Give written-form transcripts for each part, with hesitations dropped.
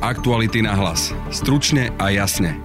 Aktuality na hlas. Stručne a jasne.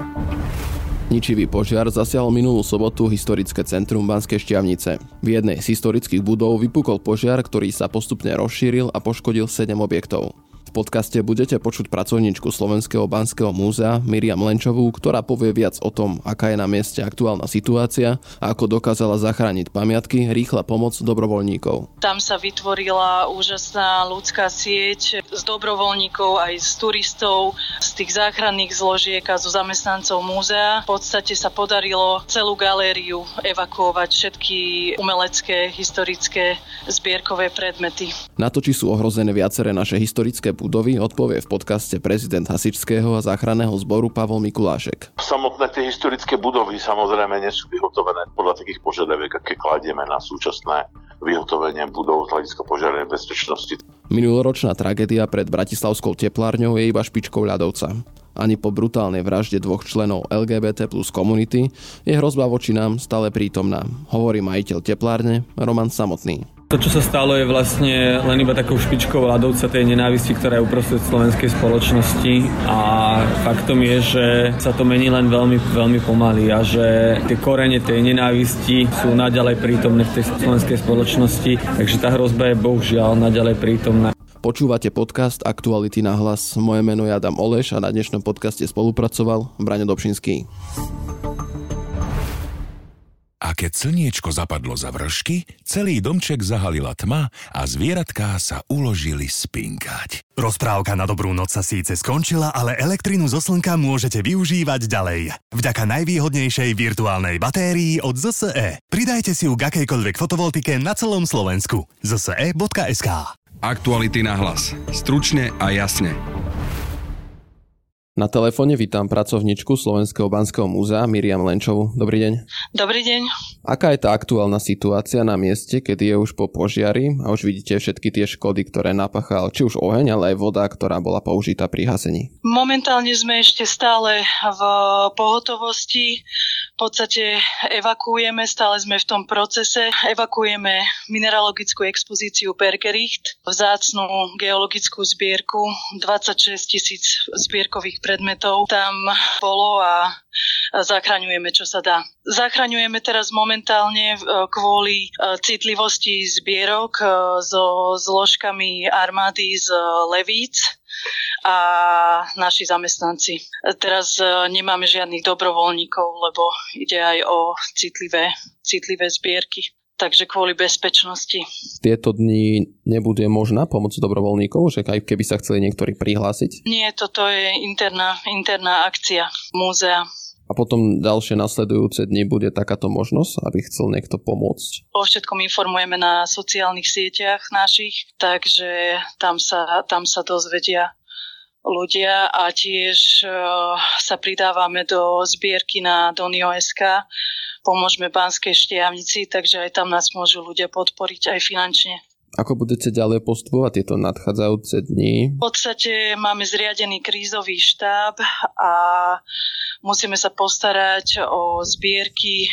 Ničivý požiar zasiahol minulú sobotu historické centrum Banskej Štiavnice. V jednej z historických budov vypukol požiar, ktorý sa postupne rozšíril a poškodil 7 objektov. V podcaste budete počuť pracovníčku Slovenského Banského múzea Miriam Lenčovú, ktorá povie viac o tom, aká je na mieste aktuálna situácia a ako dokázala zachrániť pamiatky rýchla pomoc dobrovoľníkov. Tam sa vytvorila úžasná ľudská sieť z dobrovoľníkov, aj z turistov, z tých záchranných zložiek a zo zamestnancov múzea. V podstate sa podarilo celú galériu evakuovať všetky umelecké, historické, zbierkové predmety. Na to, či sú ohrozené viaceré naše historické budovy, odpovie v podcaste prezident Hasičského a záchranného zboru Pavol Mikulášek. Samotné tie historické budovy samozrejme nie sú vyhotovené podľa takých požiadaviek, aké kladieme na súčasné vyhotovenie budov z hľadiska požiarnej bezpečnosti. Minuloročná tragédia pred Bratislavskou teplárňou je iba špičkou ľadovca. Ani po brutálnej vražde 2 členov LGBT plus komunity je hrozba voči nám stále prítomná, hovorí majiteľ teplárne Roman Samotný. To, čo sa stalo, je vlastne len iba takou špičkou ľadovca tej nenávisti, ktorá je uprostred slovenskej spoločnosti, a faktom je, že sa to mení len veľmi, veľmi pomaly a že tie korene tej nenávisti sú naďalej prítomné v tej slovenskej spoločnosti, takže tá hrozba je bohužiaľ naďalej prítomná. Počúvate podcast Aktuality na hlas. Moje meno je Adam Oleš a na dnešnom podcaste spolupracoval Braňo Dobšinský. A keď slniečko zapadlo za vršky, celý domček zahalila tma a zvieratká sa uložili spinkať. Rozprávka na dobrú noc sa síce skončila, ale elektrinu zo slnka môžete využívať ďalej. Vďaka najvýhodnejšej virtuálnej batérii od ZSE. Pridajte si ju k akejkoľvek fotovoltike na celom Slovensku. zse.sk. Aktuality na hlas. Stručne a jasne. Na telefóne vítam pracovničku Slovenského Banského múzea Miriam Lenčovu. Dobrý deň. Dobrý deň. Aká je tá aktuálna situácia na mieste, keď je už po požiari a už vidíte všetky tie škody, ktoré napáchal či už oheň, ale aj voda, ktorá bola použitá pri hasení? Momentálne sme ešte stále v pohotovosti. V podstate evakuujeme, stále sme v tom procese, evakuujeme mineralogickú expozíciu Bergericht, vzácnu geologickú zbierku, 26 000 zbierkových predmetov tam bolo a zachraňujeme, čo sa dá. Zachraňujeme teraz momentálne kvôli citlivosti zbierok so zložkami armády z Levíc a naši zamestnanci. Teraz nemáme žiadnych dobrovoľníkov, lebo ide aj o citlivé zbierky. Takže kvôli bezpečnosti. Tieto dni nebude možná pomoc dobrovoľníkov, že aj keby sa chceli niektorí prihlásiť? Nie, toto je interná akcia múzea. A potom ďalšie nasledujúce dni bude takáto možnosť, aby chcel niekto pomôcť? O všetkom informujeme na sociálnych sieťach našich, takže tam sa dozvedia ľudia a tiež sa pridávame do zbierky na Donio.sk. Pomôžeme Banskej Štiavnici, takže aj tam nás môžu ľudia podporiť aj finančne. Ako budete ďalej postupovať tieto nadchádzajúce dni? V podstate máme zriadený krízový štáb a musíme sa postarať o zbierky,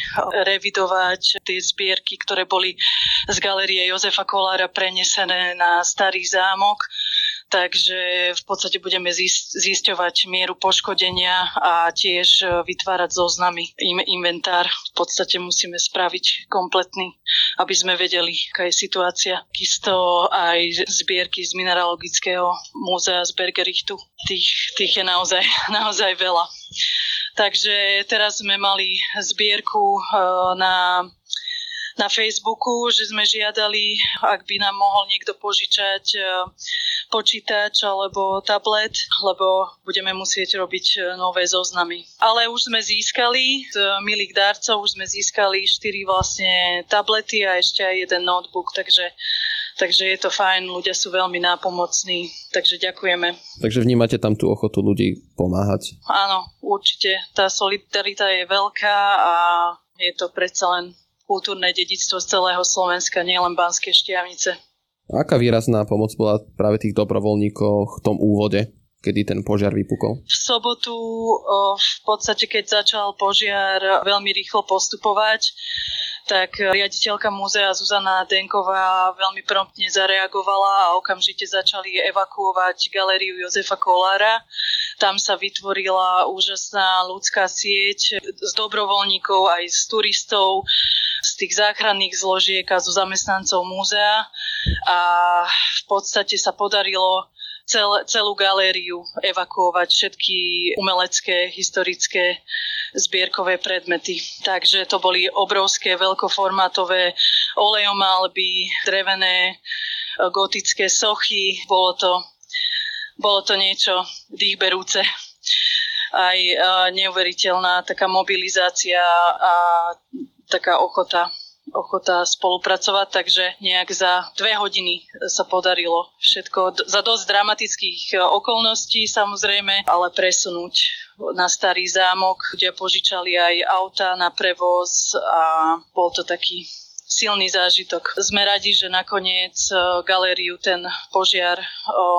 revidovať tie zbierky, ktoré boli z Galérie Jozefa Kolára prenesené na Starý zámok. Takže v podstate budeme zisťovať mieru poškodenia a tiež vytvárať zoznamy, inventár. V podstate musíme spraviť kompletný, aby sme vedeli, aká je situácia. Kisto aj zbierky z mineralogického múzea z Bergerichtu. Tých je naozaj veľa. Takže teraz sme mali zbierku na Facebooku, že sme žiadali, ak by nám mohol niekto požičať počítač alebo tablet, lebo budeme musieť robiť nové zoznamy. Ale už sme získali, z milých dárcov už sme získali 4 vlastne tablety a ešte aj jeden notebook, takže je to fajn, ľudia sú veľmi nápomocní, takže ďakujeme. Takže vnímate tam tú ochotu ľudí pomáhať? Áno, určite. Tá solidarita je veľká a je to predsa len kultúrne dedičstvo z celého Slovenska, nielen Banskej Štiavnice. Aká výrazná pomoc bola práve tých dobrovoľníkov v tom úvode, kedy ten požiar vypukol? V sobotu v podstate, keď začal požiar veľmi rýchlo postupovať, tak riaditeľka múzea Zuzana Denková veľmi promptne zareagovala a okamžite začali evakuovať galériu Jozefa Kolára. Tam sa vytvorila úžasná ľudská sieť z dobrovoľníkov, aj z turistov, z tých záchranných zložiek a zo zamestnancov múzea. A v podstate sa podarilo celú galériu evakuovať, všetky umelecké, historické zbierkové predmety. Takže to boli obrovské, veľkoformátové olejomalby, drevené, gotické sochy. Bolo to niečo dýchberúce. Aj neuveriteľná taká mobilizácia a taká ochota spolupracovať, takže nejak za 2 hodiny sa podarilo všetko za dosť dramatických okolností samozrejme, ale presunúť na Starý zámok, kde požičali aj auta na prevoz a bol to taký silný zážitok. Sme radi, že nakoniec galériu ten požiar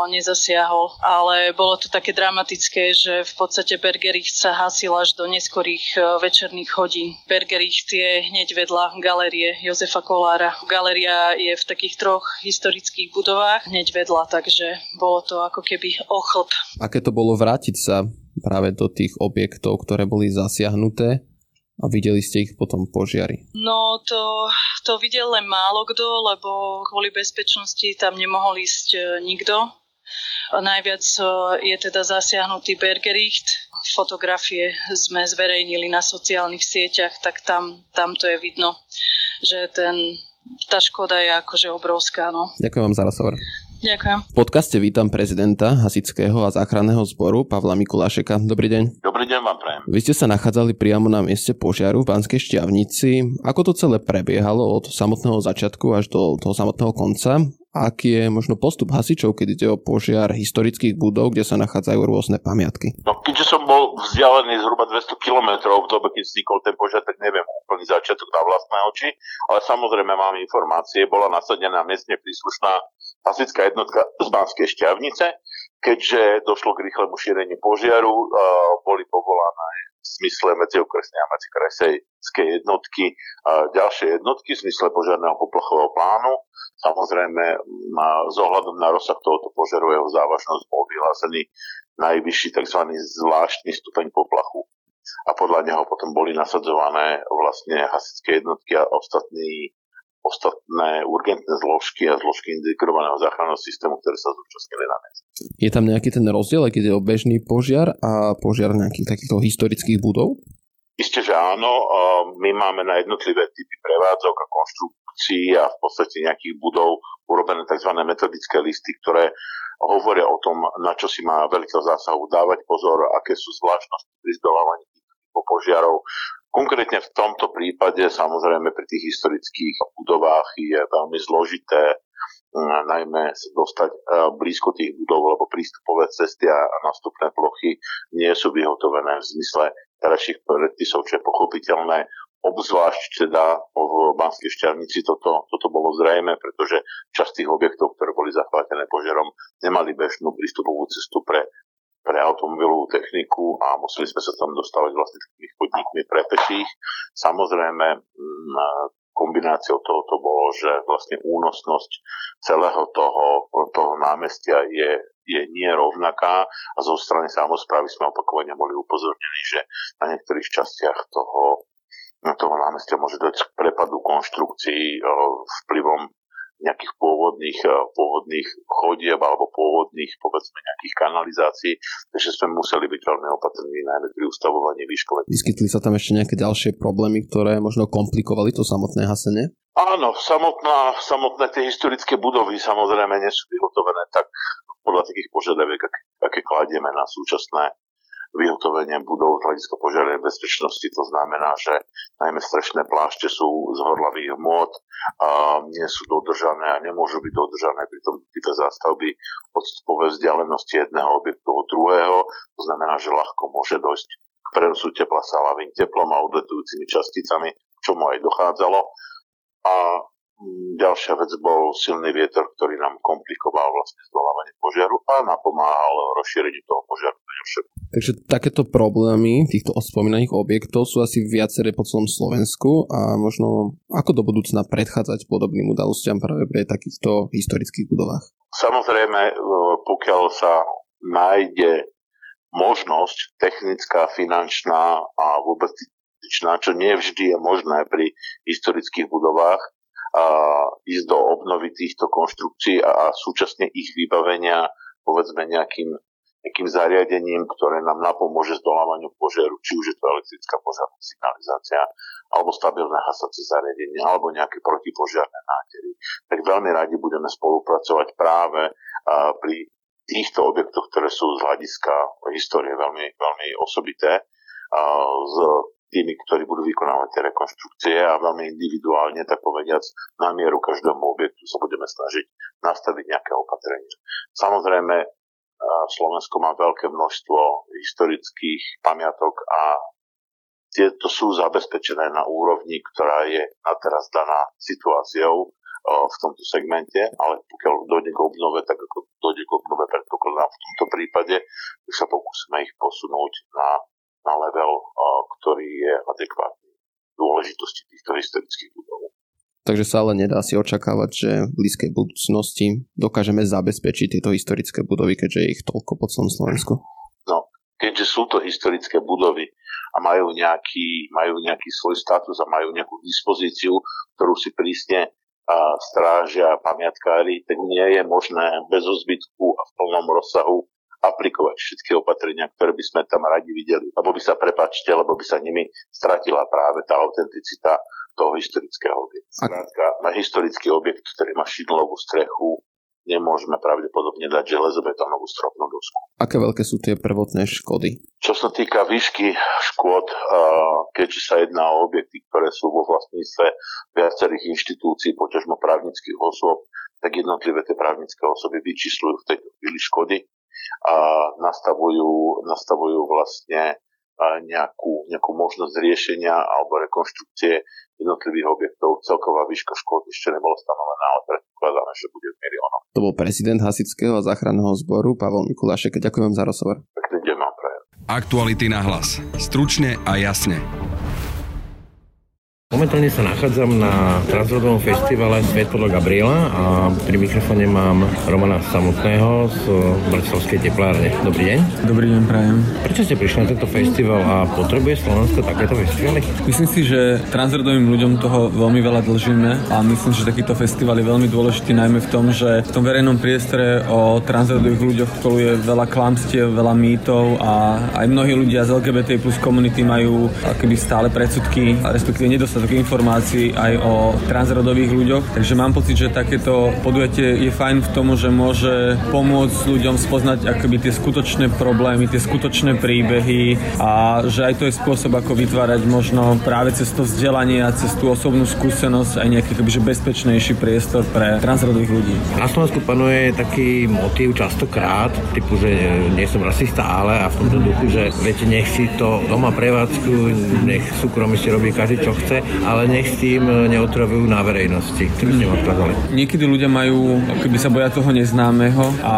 nezasiahol, ale bolo to také dramatické, že v podstate Bergericht sa hasil až do neskorých večerných hodín. Bergericht je hneď vedľa galérie Jozefa Kolára. Galéria je v takých 3 historických budovách hneď vedľa, takže bolo to ako keby ochlp. Aké to bolo vrátiť sa práve do tých objektov, ktoré boli zasiahnuté? A videli ste ich potom požiari? No to videl len málo kto, lebo kvôli bezpečnosti tam nemohol ísť nikto. Najviac je teda zasiahnutý Bergericht. Fotografie sme zverejnili na sociálnych sieťach, tak tam to je vidno, že tá škoda je akože obrovská. No. Ďakujem vám za rozhovor. Ďakujem. V podcaste vítam prezidenta Hasičského a záchranného zboru Pavla Mikulášeka. Dobrý deň. Dobrý deň vám prajem. Vy ste sa nachádzali priamo na mieste požiaru v Banskej Štiavnici. Ako to celé prebiehalo od samotného začiatku až do toho samotného konca? Aký je možno postup hasičov, keď ide o požiar historických budov, kde sa nachádzajú rôzne pamiatky? No, keďže som bol vzdialený zhruba 200 kilometrov v dobe, keď vznikol ten požiar, tak neviem úplný začiatok na vlastné oči, ale samozrejme mám informácie. Bola nasadená miestne príslušná hasičská jednotka z Banskej Štiavnice, keďže došlo k rýchlemu šíreniu požiaru, boli povolané v zmysle medziokresnej a medzikrajskej jednotky a ďalšie jednotky v zmysle požiarneho poplachového plánu. Samozrejme, s ohľadom na rozsah tohoto požiaru jeho závažnosť bol vyhlásený najvyšší tzv. Zvláštny stupeň poplachu a podľa neho potom boli nasadzované vlastne hasičské jednotky a ostatné urgentné zložky a zložky integrovaného záchranného systému, ktoré sa zúčastnili na mieste. Je tam nejaký ten rozdiel, aký je o bežný požiar a požiar nejakých takýchto historických budov? Isté, že áno. My máme na jednotlivé typy prevádzok a konštrukcií a v podstate nejakých budov urobené tzv. Metodické listy, ktoré hovoria o tom, na čo si má veľkého zásahu dávať pozor, aké sú zvláštnosti pri zdolávaní týchto požiarov. Konkrétne v tomto prípade, samozrejme, pri tých historických budovách je veľmi zložité najmä sa dostať blízko tých budov, lebo prístupové cesty a nástupné plochy nie sú vyhotovené v zmysle terajších predpisov, čo je pochopiteľné. Obzvlášť teda v Banskej Štiavnici toto bolo zrejme, pretože časť tých objektov, ktoré boli zachvátené požiarom, nemali bežnú prístupovú cestu pre automobilovú techniku a museli sme sa tam dostávať vlastne takými chodníkmi pre peších. Samozrejme, kombináciou tohoto bolo, že vlastne únosnosť celého toho námestia je nerovnaká a zo strany samosprávy sme opakovane boli upozornení, že na niektorých častiach toho námestia môže dojsť k prepadu konštrukcií vplyvom nejakých pôvodných chodieb alebo pôvodných, povedzme, nejakých kanalizácií, takže sme museli byť veľmi opatrní najmä pri ustavovaní výškové. Vyskytli sa tam ešte nejaké ďalšie problémy, ktoré možno komplikovali to samotné hasenie? Áno, samotné tie historické budovy samozrejme nie sú vyhotovené tak podľa takých požiadaviek, aké kladieme na súčasné vyhotovenie budov z hľadiska požiarnej bezpečnosti. To znamená, že najmä strešné plášte sú z horlavých hmôt, nie sú dodržané a nemôžu byť dodržané pri tom type zástavby odstupové vzdialenosti jedného objektu od druhého. To znamená, že ľahko môže dojsť k prenosu tepla sa lavín teplom a odletujúcimi časticami, k čomu aj dochádzalo. A Ďalšia vec bol silný vietor, ktorý nám komplikoval vlastne zdolávanie požiaru a napomáhal rozšíreniu toho požiaru. Takže takéto problémy týchto spomínaných objektov sú asi viaceré po celom Slovensku a možno ako do budúcna predchádzať podobným udalostiam práve pri takýchto historických budovách? Samozrejme, pokiaľ sa nájde možnosť technická, finančná a vôbec čo nie vždy je možné pri historických budovách, a ísť do obnovy týchto konštrukcií a súčasne ich vybavenia povedzme nejakým zariadením, ktoré nám napomôže zdolávaniu požiaru, či už je to elektrická požiarná signalizácia, alebo stabilné hasacie zariadenie, alebo nejaké protipožiarné nátery. Tak veľmi radi budeme spolupracovať práve pri týchto objektoch, ktoré sú z hľadiska histórie veľmi, veľmi osobité, z tými, ktorí budú vykonávať tie rekonštrukcie a veľmi individuálne, tak povediac, na mieru každému objektu sa budeme snažiť nastaviť nejaké opatrenie. Samozrejme, Slovensko má veľké množstvo historických pamiatok a tieto sú zabezpečené na úrovni, ktorá je na teraz daná situáciou v tomto segmente, ale pokiaľ dojde k obnove, tak ako dojde k obnove predpokladám v tomto prípade, už sa pokúsime ich posunúť na level, ktorý je adekvátny dôležitosti týchto historických budov. Takže sa ale nedá si očakávať, že v blízkej budúcnosti dokážeme zabezpečiť tieto historické budovy, keďže je ich toľko po celom Slovensku? No, keďže sú to historické budovy a majú nejaký svoj status a majú nejakú dispozíciu, ktorú si prísne strážia pamiatkári, tak nie je možné bez zbytku a v plnom rozsahu aplikovať všetky opatrenia, ktoré by sme tam radi videli. Lebo by sa, prepáčte, nimi stratila práve tá autenticita toho historického objektu. Skrátka, na historický objekt, ktorý má šidlovú strechu, nemôžeme pravdepodobne dať železobetónovú stropnú dosku. Aké veľké sú tie prvotné škody? Čo sa týka výšky škôd, keďže sa jedná o objekty, ktoré sú vo vlastníctve viacerých inštitúcií, poťažmo právnických osôb, tak jednotlivé tie právnické osoby vyčísľujú v tejto chvíli škody a nastavujú vlastne nejakú možnosť riešenia alebo rekonštrukcie jednotlivých objektov. Celková výška škôd ešte nebola stanovená, ale predpokladáme, že bude v miliónoch. To bol prezident Hasičského záchranného zboru Pavol Mikulášek. Ďakujem vám za rozhovor. Pekný deň vám prajem. Aktuality na hlas. Stručne a jasne. Momentálne sa nachádzam na transrodovom festivale Svet podľa Gabriela a pri mikrofóne mám Romana Samotného z Bratislavskej teplárne. Dobrý deň. Dobrý deň, prajem. Prečo ste prišli na tento festival a potrebuje Slovensko takéto festivaly? Myslím si, že transrodovým ľuďom toho veľmi veľa dlžíme a myslím, že takýto festival je veľmi dôležitý najmä v tom, že v tom verejnom priestore o transrodových ľuďoch koluje veľa klamstiev, veľa mýtov a aj mnohí ľudia z LGBTI+ komunity majú akoby stále predsudky, respektíve nedostatok informácií aj o transrodových ľuďoch. Takže mám pocit, že takéto podujatie je fajn v tom, že môže pomôcť ľuďom spoznať akoby tie skutočné problémy, tie skutočné príbehy a že aj to je spôsob, ako vytvárať možno práve cez to vzdelanie a cez tú osobnú skúsenosť aj nejaký akoby, že bezpečnejší priestor pre transrodových ľudí. Na Slovensku panuje taký motív častokrát, typu, že nie som rasista, ale a v tomto duchu, že viete, nech si to doma prevádzku, nech súkromí si robí každý, čo chce, ale nech s tým neotravujú na verejnosti. Niekedy ľudia majú, keby sa boja toho neznámeho a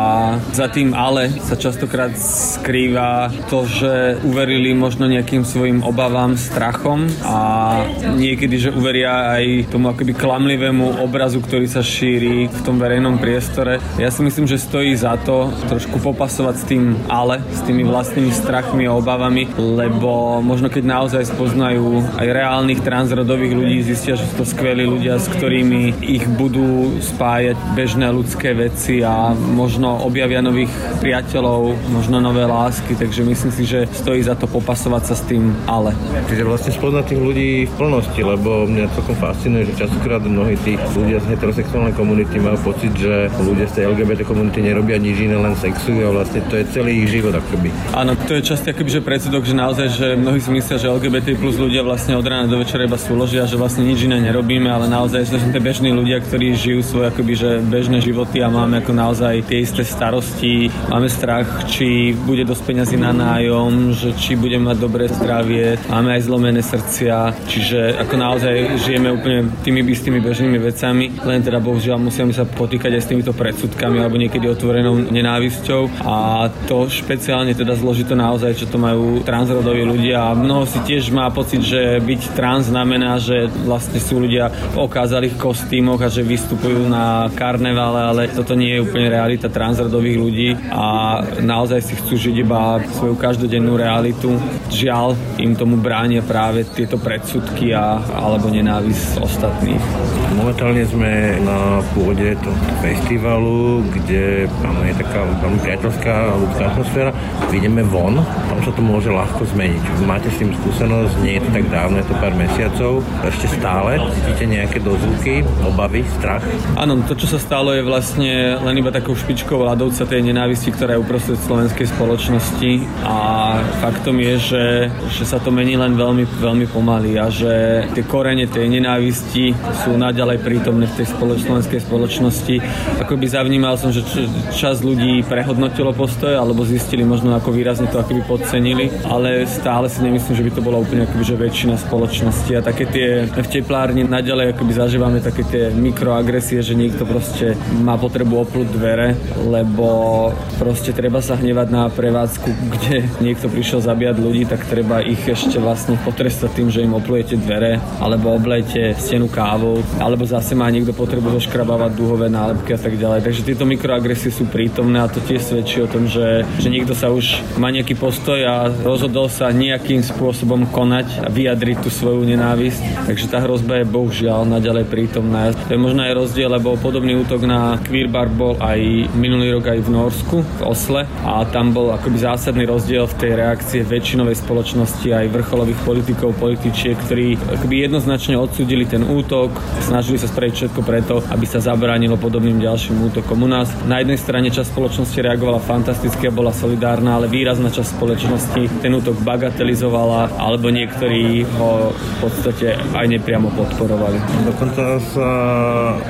za tým ale sa častokrát skrýva to, že uverili možno nejakým svojim obavám, strachom a niekedy, že uveria aj tomu akoby klamlivému obrazu, ktorý sa šíri v tom verejnom priestore. Ja si myslím, že stojí za to trošku popasovať s tým ale, s tými vlastnými strachmi a obavami, lebo možno keď naozaj spoznajú aj reálnych transrodových ľudí, zistia, že sú to skvelí ľudia, s ktorými ich budú spájať bežné ľudské veci a možno objavia nových priateľov, možno nové lásky, takže myslím si, že stojí za to popasovať sa s tým ale. Čiže vlastne spoznať tých ľudí v plnosti, lebo mňa celkom fascinuje, že častokrát mnohí tí ľudia z heterosexuálnej komunity majú pocit, že ľudia z tej LGBT komunity nerobia nič iné, len sexujú a vlastne to je celý ich život akoby. Áno, to je častý akoby, že predsudok, že naozaj, že mnohí si myslia, že LGBT plus ľudia vlastne od rána do večera iba súložia, že vlastne nič iné nerobíme, ale naozaj sú to bežní ľudia, ktorí žijú svoje akoby že bežné životy a máme ako naozaj tie isté starosti. Máme strach, či bude dosť peňazí na nájom, že či budeme mať dobré zdravie. Máme aj zlomené srdcia, čiže ako naozaj žijeme úplne tými istými bežnými vecami, len teda bohužiaľ musíme sa potýkať aj s týmito predsudkami alebo niekedy otvorenou nenávisťou a to špeciálne teda zložito naozaj, čo to majú transrodoví ľudia a mnoho si tiež má pocit, že byť trans znamená, že vlastne sú ľudia v okázalých kostýmoch a že vystupujú na karnevále, ale toto nie je úplne realita transrodových ľudí a naozaj si chcú žiť iba svoju každodennú realitu. Žiaľ, im tomu bránia práve tieto predsudky a, alebo nenávisť ostatných. Momentálne sme na pôde tohto festivalu, kde panuje taká veľmi priateľská atmosféra. Ideme von, tam sa to môže ľahko zmeniť. Máte s tým skúsenosť, nie je to tak dávno, je to pár mesiacov. Ešte stále cítite nejaké dozvuky, obavy, strach? Áno, to, čo sa stalo, je vlastne len iba takou špičkou ľadovca tej nenávisti, ktorá je uprostred slovenskej spoločnosti a faktom je, že sa to mení len veľmi, veľmi pomaly a že tie korene tej nenávisti sú naďalej prítomné v tej slovenskej spoločnosti. Akoby zavnímal som, že čas ľudí prehodnotilo postoje alebo zistili možno ako výrazne to akoby podcenili, ale stále si nemyslím, že by to bola úplne akoby že väčšina spoločnosti a také tie v teplárni naďalej akoby zažívame také tie mikroagresie, že niekto proste má potrebu opľuť dvere, lebo proste treba sa hnevať na prevádzku, kde niekto prišiel zabíjať ľudí, tak treba ich ešte vlastne potrestať tým, že im oplujete dvere alebo oblejete stenu kávou, alebo zase má niekto potrebu zoškrabávať dúhové nálepky a tak ďalej. Takže tieto mikroagresie sú prítomné a to tiež svedčí o tom, že niekto sa už má nejaký postoj a rozhodol sa nejakým spôsobom konať a vyjadriť tú svoju nenávisť. Takže tá hrozba je bohužiaľ naďalej prítomná. To je možno aj rozdiel, lebo podobný útok na queer bar bol aj minulý rok aj v Norsku, v Osle a tam bol akoby zásadný rozdiel v tej reakcie väčšinovej spoločnosti aj vrcholových politikov, političiek, ktorí akoby jednoznačne odsúdili ten útok, snažili sa spraviť všetko preto, aby sa zabránilo podobným ďalším útokom. U nás na jednej strane časť spoločnosti reagovala fantasticky a bola solidárna, ale výrazná časť spoločnosti ten útok bagatelizovala alebo niektorí ho v podstate aj nepriamo podporovali. Dokonca sa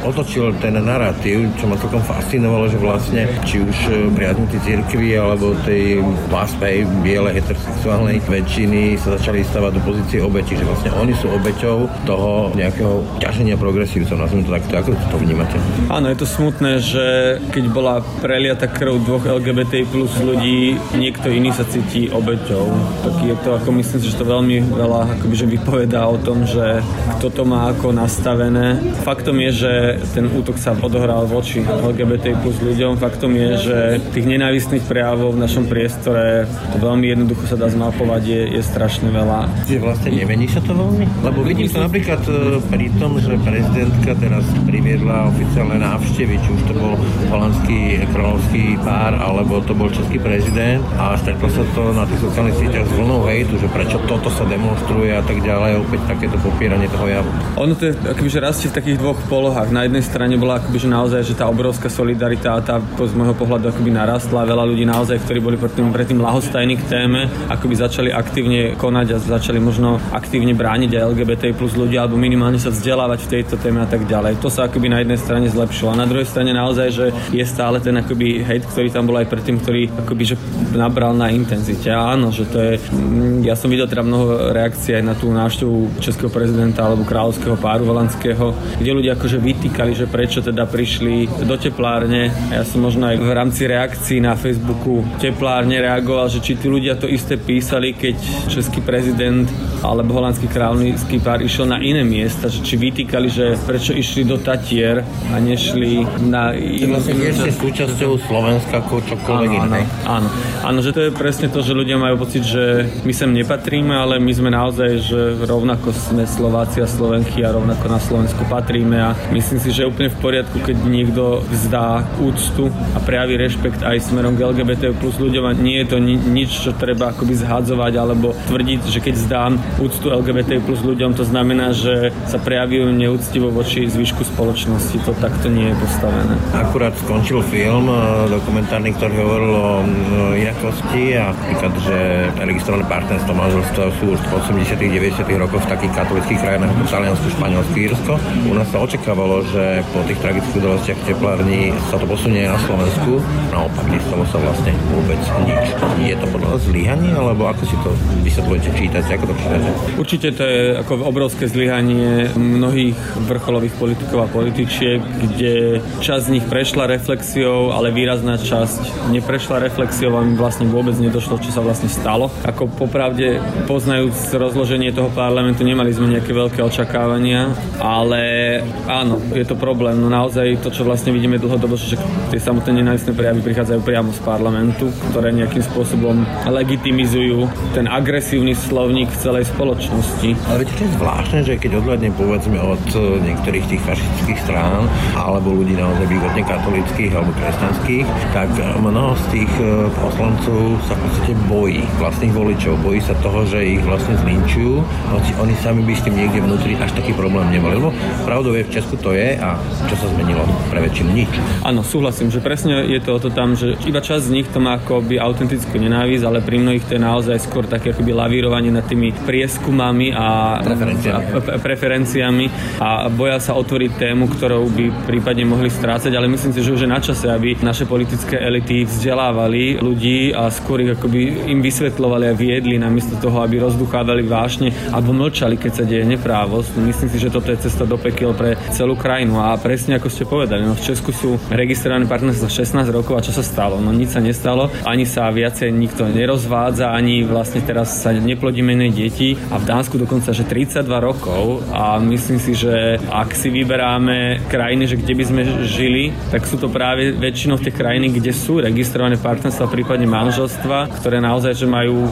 otočil ten narratív, čo ma celkom fascinovalo, že vlastne či už priaznivci cirkvi alebo tej vlastnej bielej heterosexuálnej väčšiny sa začali stavať do pozície obeti, že vlastne oni sú obeťou toho nejakého ťaženia progresívcov. Nazvime to takto, ako to vnímate? Áno, je to smutné, že keď bola preliata krv dvoch LGBTI+ ľudí, niekto iný sa cíti obeťou. Tak je to, ako myslím si, že to veľmi veľa akobyže vypovedá o tom, že kto to má ako nastavené. Faktom je, že ten útok sa odohral voči LGBTI+ ľuďom. Faktom je, že tých nenávistných prejavov v našom priestore to veľmi jednoducho sa dá zmapovať, je strašne veľa. Je vlastne nemení sa to veľmi? Lebo vidím to napríklad pri tom, že prezidentka teraz priviedla oficiálne návštevy, či už to bol holandský kráľovský pár, alebo to bol český prezident a stretlo sa to na tých sociálnych sieťach s vlnou hejtu, že prečo toto sa demonstruje a tak ďalej, opäť takéto popieranie toho javu. Ono to je akobyže rastie v takých dvoch polohách. Na jednej strane bola akobyže naozaj, že tá obrovská solidarita a tá z môjho pohľadu akoby narastla. Veľa ľudí naozaj, ktorí boli predtým lahostajní k téme, akoby začali aktívne konať a začali možno aktívne brániť aj LGBTI+ ľudí alebo minimálne sa vzdelávať v tejto téme a tak ďalej. To sa akoby na jednej strane zlepšilo. A na druhej strane naozaj, že je stále ten akoby hejt, ktorý tam bol aj predtým, ktorý akoby že nabral na intenzite. Áno, že to je ja som videl teda mnoho reakcií aj na tú návštevu českého prezidenta alebo kráľovského páru holandského, kde ľudia akože vytýkali, že prečo teda prišli do teplárne. A ja som možno aj v rámci reakcií na Facebooku teplárne reagoval, že či tí ľudia to isté písali, keď český prezident alebo holandský kráľovský pár išiel na iné miesta, že či vytýkali, že prečo išli do Tatier a nešli na inú. Ešte súčasťou Slovenska ako čokoľvek iné. Áno, áno, že to je presne to, že ľudia majú pocit, že my sem nepatríme, ale my sme naozaj, že rovnako sme Slováci a Slovenky a rovnako na Slovensku patríme a myslím si, že je úplne v poriadku, keď niekto vzdá úctu a prejaví rešpekt aj smerom k LGBT plus ľuďom a nie je to nič, čo treba akoby zhadzovať alebo tvrdiť, že keď vzdám úctu LGBT plus ľuďom, to znamená, že sa prejavujú neúctivo voči zvyšku spoločnosti. To takto nie je postavené. Akurát skončil film dokumentárny, ktorý hovoril o inakosti a napríklad, že registrované partnerstvo manželstva sú už v 80-90 rokoch v takých tých katolických krajinách ako Taliansko, Španielsko, Írsko. U nás sa očakávalo, že po tých tragických udalostiach v teplárni sa to posunie na Slovensku. Naopak, nestalo sa vlastne vôbec nič. Je to podľa vás zlyhanie, alebo ako si to vysvetľujete, čítate, ako to čítate? Určite to je ako obrovské zlyhanie mnohých vrcholových politikov a političiek, kde časť z nich prešla reflexiou, ale výrazná časť neprešla reflexiou a im vlastne vôbec nedošlo, čo sa vlastne stalo. Ako popravde, poznajúc rozloženie toho parlamentu, nemali sme nejaké veľké očakávania, ale áno, je to problém. No naozaj to, čo vlastne vidíme dlhodobo, že tie samotné nenávistné prejavy prichádzajú priamo z parlamentu, ktoré nejakým spôsobom legitimizujú ten agresívny slovník v celej spoločnosti. Ale viete, čo je zvláštne, že keď odhľadne povedzme od niektorých tých fašistických strán alebo ľudí naozaj vývodne katolických alebo kresťanských, tak mnoho z tých poslancov sa v podstate bojí vlastných voličov, bojí sa toho, že ich vlastne zlinčujú, hoci oni sami by s tým niekde vnútri až taký problém nemali, lebo pravdou je, v Česku to je a čo sa zmenilo? Pre väčšinu nič. Áno, súhlasím, že presne je to tam, že iba časť z nich to má akoby autentickú nenávisť, ale pri mnohých to je naozaj skôr také akoby lavírovanie nad tými prieskumami a preferenciami a boja sa otvoriť tému, ktorou by prípadne mohli strácať, ale myslím si, že už je na čase, aby naše politické elity vzdelávali ľudí a skôr ich akoby im vysvetľovali a viedli namiesto toho, aby rozduchávali vášne alebo mlčali, keď sa deje neprávosť. Myslím si, že toto je cesta do pekiel pre celú krajinu a presne ako ste povedali, v Česku sú registrované partnerstva 16 rokov a čo sa stalo? Nič sa nestalo, ani sa viacej nikto nerozvádza, ani vlastne teraz sa neplodí menej detí a v Dánsku dokonca, že 32 rokov a myslím si, že ak si vyberáme krajiny, že kde by sme žili, tak sú to práve väčšinou tie krajiny, kde sú registrované partnerstva, prípadne manželstva, ktoré naozaj, že majú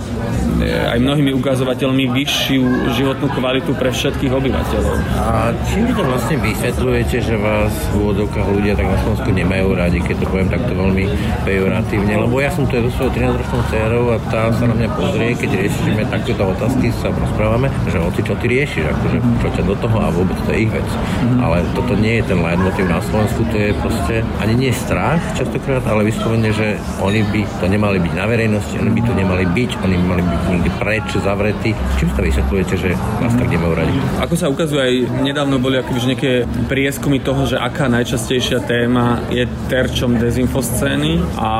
aj mnohými ukazovateľmi vyššiu životnú kvalitu pre všetkých obyvateľov. A čím vy to vlastne vysvetľujete, že vás v úvodzovkách ľudia tak na Slovensku nemajú rádi, keď to poviem takto veľmi pejoratívne, lebo ja som tu aj so svojou 13-ročnou dcérou a tá sa na mňa pozrie, keď riešime takéto otázky, sa rozprávame, že oci, čo ty riešiš, akože čo ťa do toho a vôbec to je ich vec. Ale toto nie je ten leitmotiv na Slovensku, to je proste ani nie strach častokrát, ale vyslovene, že oni by to nemali byť na verejnosti, oni by to nemali byť, oni by mali byť niekde preč, zavretí. Čím sa vysvetľujete, že vás tak nemajú radi? Ako sa ukazuje, aj nedávno boli akože nejaké prieskumy toho, že aká najčastejšia téma je terčom dezinfoscény a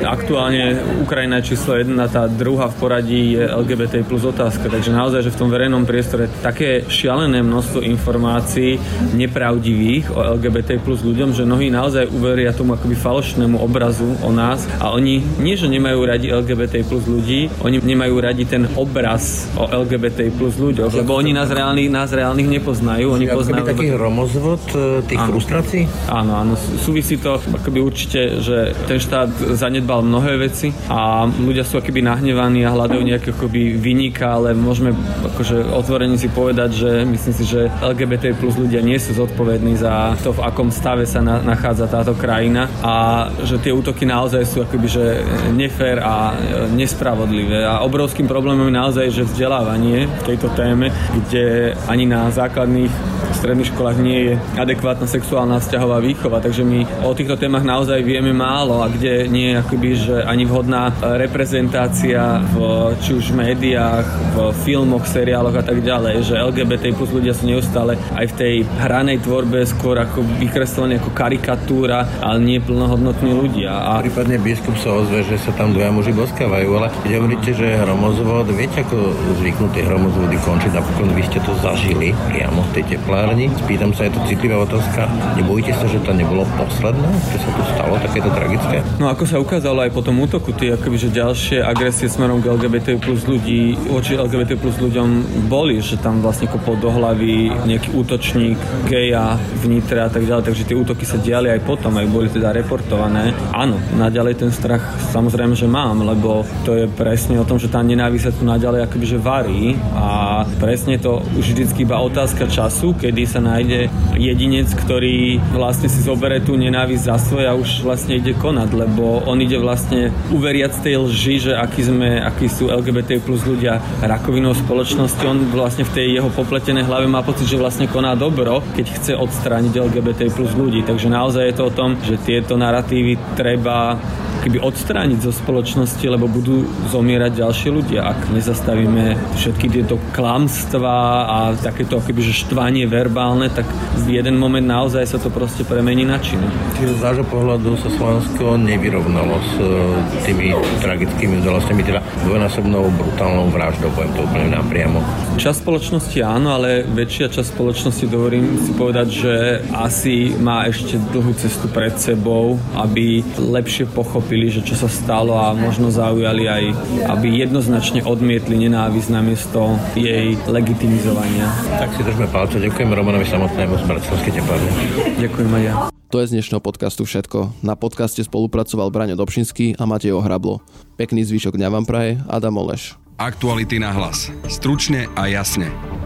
aktuálne Ukrajina je číslo 1 a tá druhá v poradí je LGBT plus otázka. Takže naozaj, že v tom verejnom priestore také šialené množstvo informácií nepravdivých o LGBT plus ľuďom, že mnohí naozaj uveria tomu akoby falošnému obrazu o nás a oni nie, že nemajú radi LGBT plus ľudí, oni nemajú radi ten obraz o LGBT plus ľuďoch, lebo oni nás reálnych nepoznajú. Oni poznajú taký hromozvod tých frustrácií? Áno. Súvisí to akoby určite, že ten štát zanedbal mnohé veci a ľudia sú akoby nahnevaní a hľadajú nejaké akoby vyníka, ale môžeme akože otvorene si povedať, že myslím si, že LGBT plus ľudia nie sú zodpovední za to, v akom stave sa nachádza táto krajina a že tie útoky naozaj sú akoby, že nefér a nespravodlivé a obrovským problémom je naozaj, že vzdelávanie v tejto téme, kde ani na základných stredných školách nie je adekvátna sexuálna vzťahová výchova, takže my o týchto témach naozaj vieme málo a kde nie je akoby, že ani vhodná reprezentácia či už v médiách, v filmoch, seriáloch a tak ďalej, že LGBT plus ľudia sú neustále aj v tej hranej tvorbe skôr ako vykreslení ako karikatúra, ale nie plnohodnotní ľudia. A prípadne biskup sa ozve, že sa tam dvaja muži boskávajú, ale keď hovoríte, že je hromozvod, viete ako zvyknú tie hromozvody končiť, napokon vy ste to zažili priamo v tej teplárni. Spýtam sa, je to citlivá otázka, nebojíte sa, že to nebolo posledné, čo sa tu stalo, takéto tragické? No ako sa ukázalo aj po tom útoku, tie akoby, že ďalšie agresie smerom k LGBT plus ľudí, voči LGBT plus ľuďom boli, že tam vlastne kopol do hlavy nejaký útočník, geja, vnitre a tak ďalej, takže tie útoky sa diali aj potom, aj boli teda reportované. Áno, naďalej ten strach samozrejme, že mám, lebo to je presne o tom, že tá nenávisť sa tu naďalej akoby, že varí a presne to už vždycky iba otázka času, kedy sa nájde jedinec, ktorý vlastne si zoberie tú nenávisť za svoje a už vlastne ide konať, lebo on ide vlastne uveriac tej lži, že akí sú LGBT plus ľudia rakovinou spoločnosti, on vlastne v tej jeho popletenej hlave má pocit, že vlastne koná dobro, keď chce odstrániť LGBT plus ľudí. Takže naozaj je to o tom, že tieto naratívy treba keby odstrániť zo spoločnosti, lebo budú zomierať ďalšie ľudia, ak nezastavíme všetky tieto klamstvá a takéto akoby štvanie verbálne, tak v jeden moment naozaj sa to proste premení na činy. Čiže z nášho pohľadu sa Slovensko nevyrovnalo s tými tragickými udalostiami, teda dvojnásobnou brutálnou vraždou, poviem to úplne napriamo. Časť spoločnosti áno, ale väčšia časť spoločnosti, dovolím si povedať, že asi má ešte dlhú cestu pred sebou, aby lepšie pochopili, že čo sa stalo a možno zaujali aj, aby jednoznačne odmietli nenávisť namiesto jej legitimizovania. Tak si držme palce. Ďakujem Romanovi Samotnému z Bratislavskej teplárne. Ďakujem aj ja. To je z dnešného podcastu všetko. Na podcaste spolupracoval Braňo Dobšinský a Matej Ohrablo. Pekný zvyšok dňa vám praje Adam Oleš. Aktuality na hlas. Stručne a jasne.